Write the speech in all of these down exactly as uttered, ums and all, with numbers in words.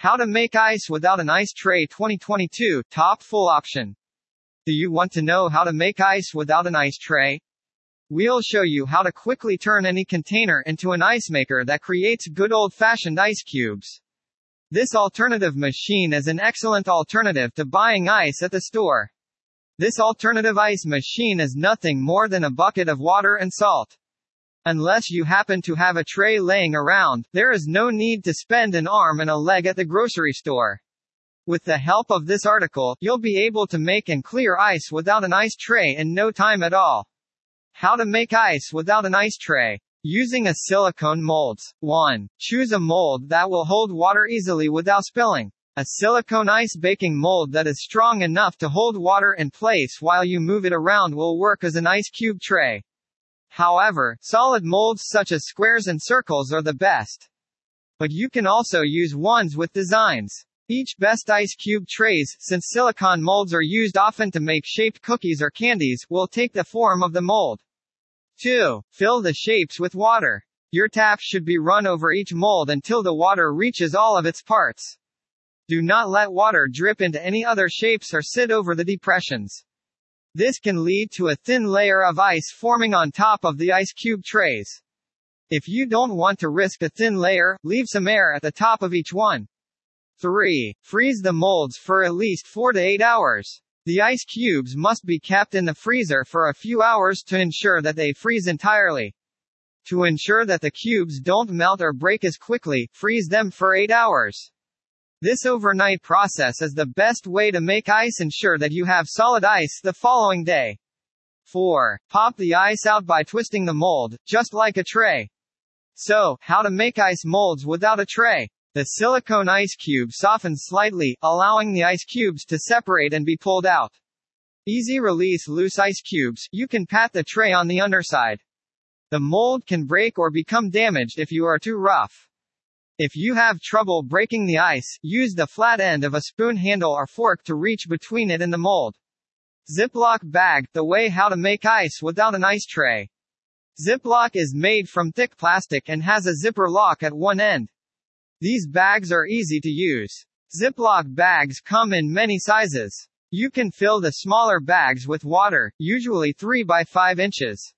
How to make ice without an ice tray twenty twenty-two, top full option. Do you want to know how to make ice without an ice tray? We'll show you how to quickly turn any container into an ice maker that creates good old-fashioned ice cubes. This alternative machine is an excellent alternative to buying ice at the store. This alternative ice machine is nothing more than a bucket of water and salt. Unless you happen to have a tray laying around, there is no need to spend an arm and a leg at the grocery store. With the help of this article, you'll be able to make and clear ice without an ice tray in no time at all. How to make ice without an ice tray. Using a silicone molds. one. Choose a mold that will hold water easily without spilling. A silicone ice baking mold that is strong enough to hold water in place while you move it around will work as an ice cube tray. However, solid molds such as squares and circles are the best. But you can also use ones with designs. Each best ice cube trays, since silicone molds are used often to make shaped cookies or candies, will take the form of the mold. two. Fill the shapes with water. Your tap should be run over each mold until the water reaches all of its parts. Do not let water drip into any other shapes or sit over the depressions. This can lead to a thin layer of ice forming on top of the ice cube trays. If you don't want to risk a thin layer, leave some air at the top of each one. three. Freeze the molds for at least four to eight hours. The ice cubes must be kept in the freezer for a few hours to ensure that they freeze entirely. To ensure that the cubes don't melt or break as quickly, freeze them for eight hours. This overnight process is the best way to make ice and ensure that you have solid ice the following day. four. Pop the ice out by twisting the mold, just like a tray. So, how to make ice molds without a tray. The silicone ice cube softens slightly, allowing the ice cubes to separate and be pulled out. Easy release loose ice cubes, you can pat the tray on the underside. The mold can break or become damaged if you are too rough. If you have trouble breaking the ice, use the flat end of a spoon handle or fork to reach between it and the mold. Ziploc bag, the way how to make ice without an ice tray. Ziploc is made from thick plastic and has a zipper lock at one end. These bags are easy to use. Ziploc bags come in many sizes. You can fill the smaller bags with water, usually three by five inches.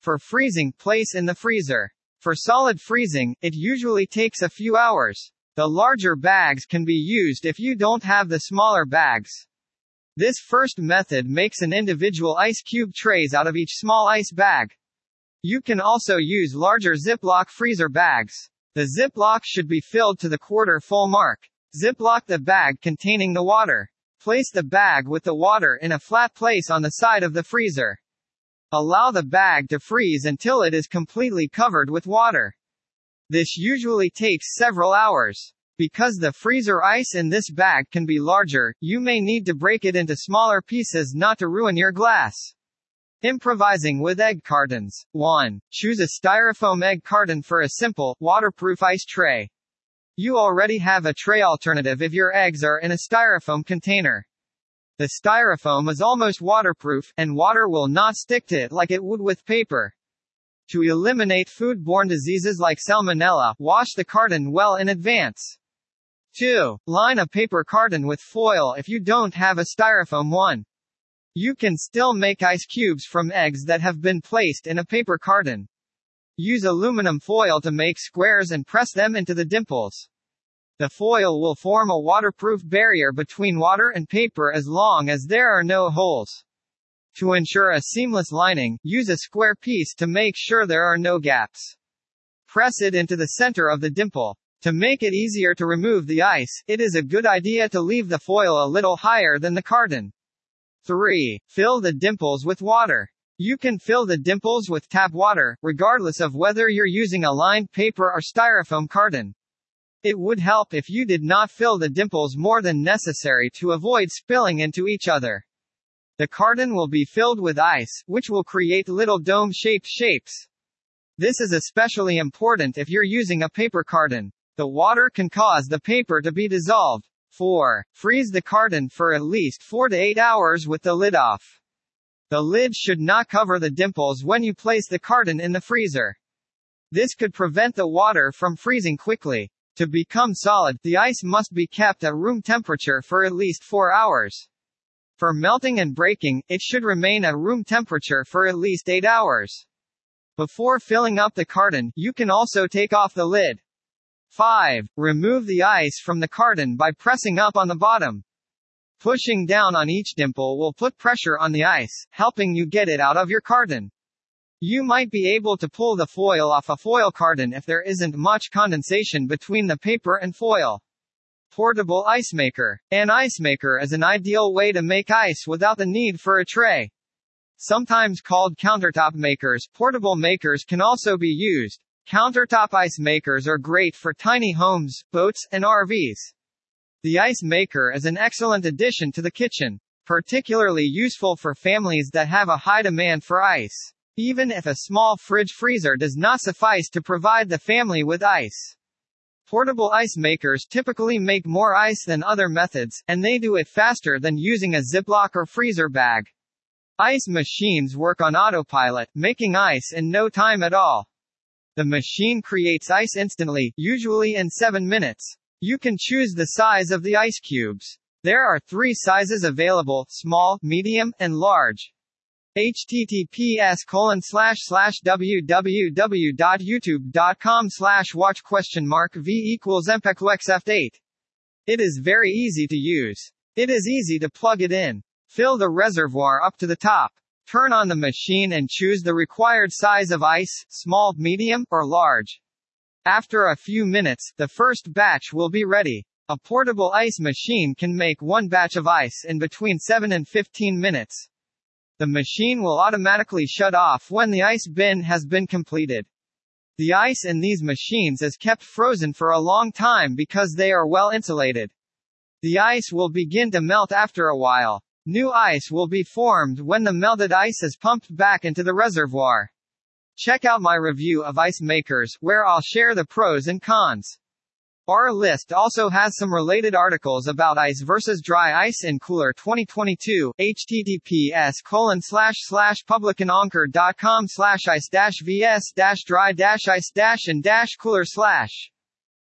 For freezing, place in the freezer. For solid freezing, it usually takes a few hours. The larger bags can be used if you don't have the smaller bags. This first method makes an individual ice cube trays out of each small ice bag. You can also use larger Ziploc freezer bags. The Ziploc should be filled to the quarter full mark. Ziploc the bag containing the water. Place the bag with the water in a flat place on the side of the freezer. Allow the bag to freeze until it is completely covered with water. This usually takes several hours. Because the freezer ice in this bag can be larger, you may need to break it into smaller pieces not to ruin your glass. Improvising with egg cartons. one. Choose a styrofoam egg carton for a simple, waterproof ice tray. You already have a tray alternative if your eggs are in a styrofoam container. The styrofoam is almost waterproof, and water will not stick to it like it would with paper. To eliminate foodborne diseases like salmonella, wash the carton well in advance. two. Line a paper carton with foil if you don't have a styrofoam one. You can still make ice cubes from eggs that have been placed in a paper carton. Use aluminum foil to make squares and press them into the dimples. The foil will form a waterproof barrier between water and paper as long as there are no holes. To ensure a seamless lining, use a square piece to make sure there are no gaps. Press it into the center of the dimple. To make it easier to remove the ice, it is a good idea to leave the foil a little higher than the carton. three. Fill the dimples with water. You can fill the dimples with tap water, regardless of whether you're using a lined paper or styrofoam carton. It would help if you did not fill the dimples more than necessary to avoid spilling into each other. The carton will be filled with ice, which will create little dome-shaped shapes. This is especially important if you're using a paper carton. The water can cause the paper to be dissolved. four. Freeze the carton for at least four to eight hours with the lid off. The lid should not cover the dimples when you place the carton in the freezer. This could prevent the water from freezing quickly. To become solid, the ice must be kept at room temperature for at least four hours. For melting and breaking, it should remain at room temperature for at least eight hours. Before filling up the carton, you can also take off the lid. five. Remove the ice from the carton by pressing up on the bottom. Pushing down on each dimple will put pressure on the ice, helping you get it out of your carton. You might be able to pull the foil off a foil carton if there isn't much condensation between the paper and foil. Portable ice maker. An ice maker is an ideal way to make ice without the need for a tray. Sometimes called countertop makers, portable makers can also be used. Countertop ice makers are great for tiny homes, boats, and R Vs. The ice maker is an excellent addition to the kitchen, particularly useful for families that have a high demand for ice. Even if a small fridge freezer does not suffice to provide the family with ice. Portable ice makers typically make more ice than other methods, and they do it faster than using a Ziploc or freezer bag. Ice machines work on autopilot, making ice in no time at all. The machine creates ice instantly, usually in seven minutes. You can choose the size of the ice cubes. There are three sizes available, small, medium, and large. H T T P S colon slash slash w w w dot youtube dot com slash watch question mark v equals m p e q x f eight. It is very easy to use. It is easy to plug it in. Fill the reservoir up to the top. Turn on the machine and choose the required size of ice, small, medium, or large. After a few minutes, the first batch will be ready. A portable ice machine can make one batch of ice in between seven and fifteen minutes. The machine will automatically shut off when the ice bin has been completed. The ice in these machines is kept frozen for a long time because they are well insulated. The ice will begin to melt after a while. New ice will be formed when the melted ice is pumped back into the reservoir. Check out my review of ice makers, where I'll share the pros and cons. Our list also has some related articles about ice versus dry ice in Cooler twenty twenty-two, H T T P S colon slash slash publicanonker dot com slash ice dash v s dash dry dash ice dash and dash cooler slash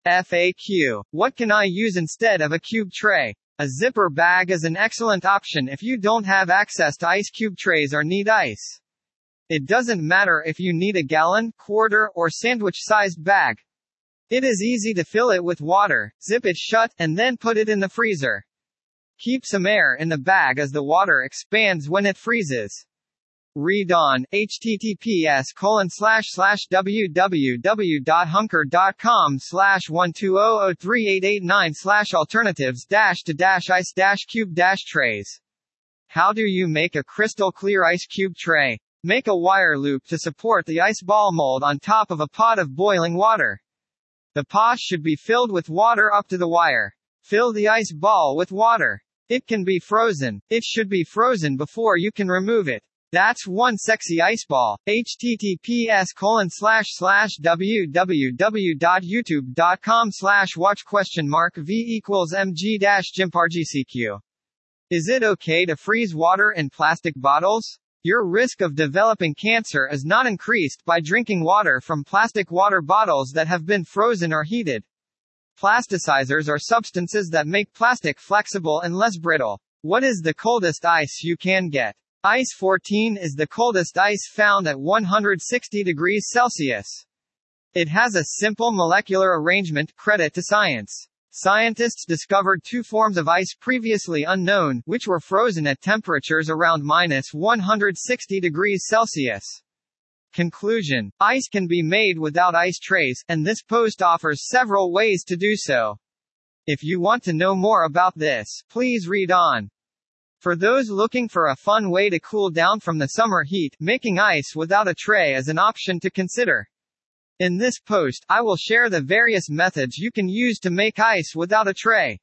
F A Q. What can I use instead of a cube tray? A zipper bag is an excellent option if you don't have access to ice cube trays or need ice. It doesn't matter if you need a gallon, quarter, or sandwich-sized bag. It is easy to fill it with water, zip it shut, and then put it in the freezer. Keep some air in the bag as the water expands when it freezes. Read on, H T T P S colon slash slash w w w dot hunker dot com slash one two zero zero three eight eight nine slash alternatives dash to dash ice dash cube dash trays. How do you make a crystal clear ice cube tray? Make a wire loop to support the ice ball mold on top of a pot of boiling water. The pot should be filled with water up to the wire. Fill the ice ball with water. It can be frozen. It should be frozen before you can remove it. That's one sexy ice ball. H T T P S colon slash slash w w w dot youtube dot com slash watch question mark v equals m g dash jimpargcq. Is it okay to freeze water in plastic bottles? Your risk of developing cancer is not increased by drinking water from plastic water bottles that have been frozen or heated. Plasticizers are substances that make plastic flexible and less brittle. What is the coldest ice you can get? Ice fourteen is the coldest ice found at one hundred sixty degrees Celsius. It has a simple molecular arrangement, credit to science. Scientists discovered two forms of ice previously unknown, which were frozen at temperatures around minus one hundred sixty degrees Celsius. Conclusion. Ice can be made without ice trays, and this post offers several ways to do so. If you want to know more about this, please read on. For those looking for a fun way to cool down from the summer heat, making ice without a tray is an option to consider. In this post, I will share the various methods you can use to make ice without a tray.